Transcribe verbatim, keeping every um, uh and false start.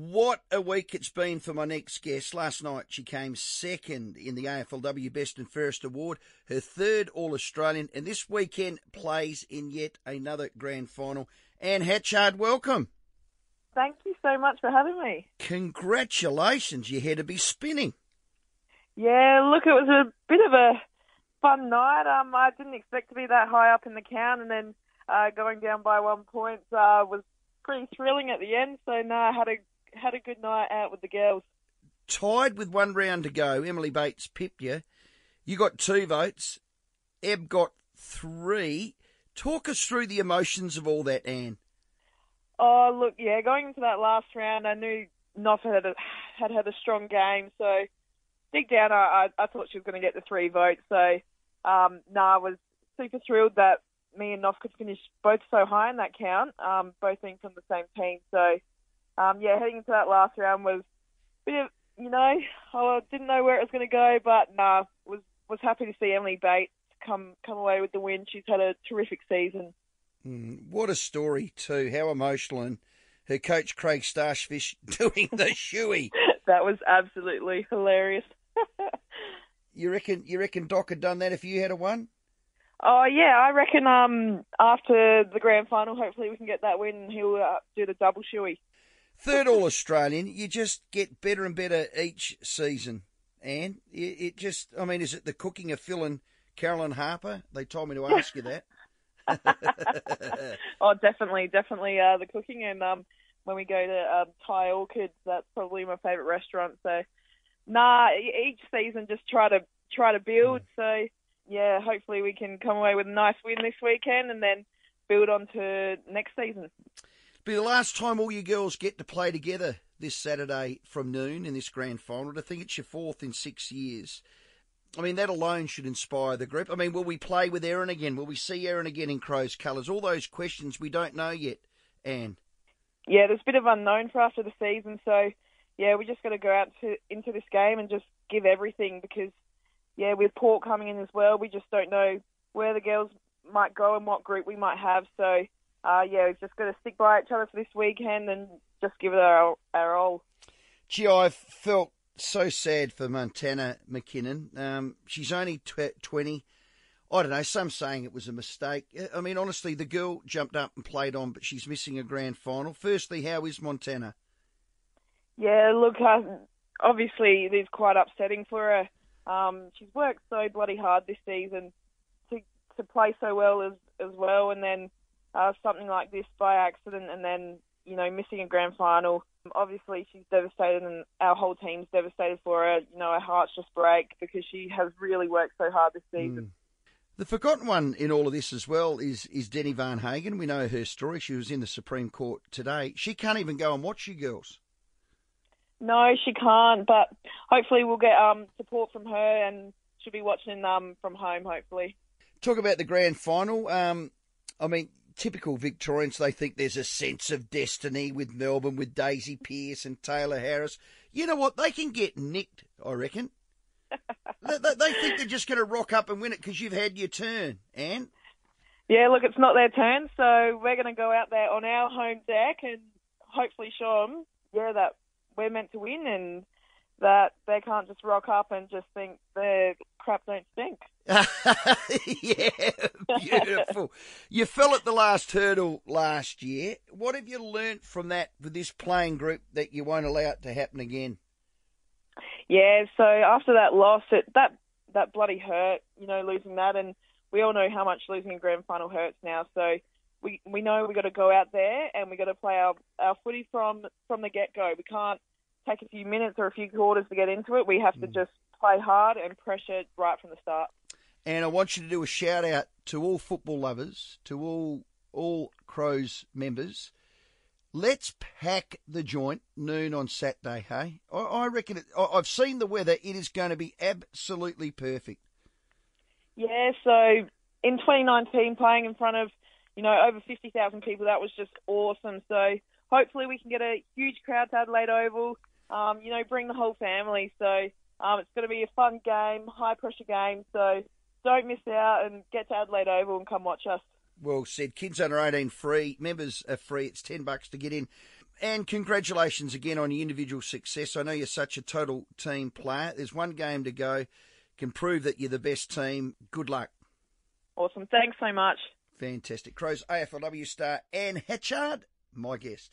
What a week it's been for my next guest. Last night she came second in the A F L W Best and Fairest Award, her third All-Australian, and this weekend plays in yet another grand final. Anne Hatchard, welcome. Thank you so much for having me. Congratulations, your hair to be spinning. Yeah, look, it was a bit of a fun night. Um, I didn't expect to be that high up in the count, and then uh, going down by one point uh, was pretty thrilling at the end, so no, I had a Had a good night out with the girls. Tied with one round to go, Emily Bates pipped you. You got two votes. Eb got three. Talk us through the emotions of all that, Anne. Oh, look, yeah, going into that last round, I knew Knopf had a, had, had a strong game. So, deep down, I, I, I thought she was going to get the three votes. So, um, no, I was super thrilled that me and Knopf could finish both so high in that count, um, both being from the same team. So, Um, yeah, heading into that last round was a bit of, you know, I didn't know where it was going to go, but nah, was was happy to see Emily Bates come come away with the win. She's had a terrific season. Mm, what a story too! How emotional, and her coach Craig Starshfish doing the shoey. That was absolutely hilarious. You reckon? You reckon Doc had done that if you had a won? Oh yeah, I reckon. Um, after the grand final, hopefully we can get that win, and he'll uh, do the double shoey. Third All-Australian, you just get better and better each season, Anne. It, it just, I mean, is it the cooking of Phil and Carolyn Harper? They told me to ask you that. Oh, definitely, definitely uh, the cooking. And um, when we go to um, Thai Orchids, that's probably my favourite restaurant. So, nah, each season just try to try to build. So, yeah, hopefully we can come away with a nice win this weekend and then build on to next season. Be the last time all you girls get to play together this Saturday from noon in this grand final. I think it's your fourth in six years. I mean, that alone should inspire the group. I mean, will we play with Erin again? Will we see Erin again in Crows colours? All those questions we don't know yet, Anne. Yeah, there's a bit of unknown for after the season. So, yeah, we're just going to go out to, into this game and just give everything because, yeah, with Port coming in as well, we just don't know where the girls might go and what group we might have. So, Uh, yeah, we've just got to stick by each other for this weekend and just give it our, our all. Gee, I felt so sad for Montana McKinnon. Um, she's only twenty. I don't know, some saying it was a mistake. I mean, honestly, the girl jumped up and played on, but she's missing a grand final. Firstly, how is Montana? Yeah, look, uh, obviously it is quite upsetting for her. Um, she's worked so bloody hard this season to, to play so well as, as well, and then Uh, something like this by accident and then, you know, missing a grand final. Obviously, she's devastated and our whole team's devastated for her. You know, her hearts just break because she has really worked so hard this season. Mm. The forgotten one in all of this as well is, is Denny Van Hagen. We know her story. She was in the Supreme Court today. She can't even go and watch you girls. No, she can't, but hopefully we'll get um, support from her and she'll be watching um, from home, hopefully. Talk about the grand final. Um, I mean... Typical Victorians, they think there's a sense of destiny with Melbourne, with Daisy Pearce and Taylor Harris. You know what? They can get nicked, I reckon. they, they, they think they're just going to rock up and win it because you've had your turn, Anne. Yeah, look, it's not their turn, so we're going to go out there on our home deck and hopefully show them, yeah, that we're meant to win and that they can't just rock up and just think their crap don't stink. Yeah, beautiful. You fell at the last hurdle last year. What have you learnt from that with this playing group that you won't allow it to happen again? Yeah, so after that loss, it, that that bloody hurt, you know, losing that. And we all know how much losing a grand final hurts now. So we we know we got to go out there and we got to play our, our footy from, from the get-go. We can't take a few minutes or a few quarters to get into it. We have to just play hard and pressure right from the start. And I want you to do a shout out to all football lovers, to all all Crows members. Let's pack the joint noon on Saturday, hey? I, I reckon it, I, I've seen the weather. It is going to be absolutely perfect. Yeah, so in twenty nineteen, playing in front of, you know, over fifty thousand people, that was just awesome. So hopefully we can get a huge crowd to Adelaide Oval. Um, you know, bring the whole family. So um, it's going to be a fun game, high-pressure game. So don't miss out and get to Adelaide Oval and come watch us. Well said. Kids under eighteen free. Members are free. It's ten bucks to get in. and congratulations again on your individual success. I know you're such a total team player. There's one game to go. Can prove that you're the best team. Good luck. Awesome. Thanks so much. Fantastic. Crows A F L W star Anne Hatchard, my guest.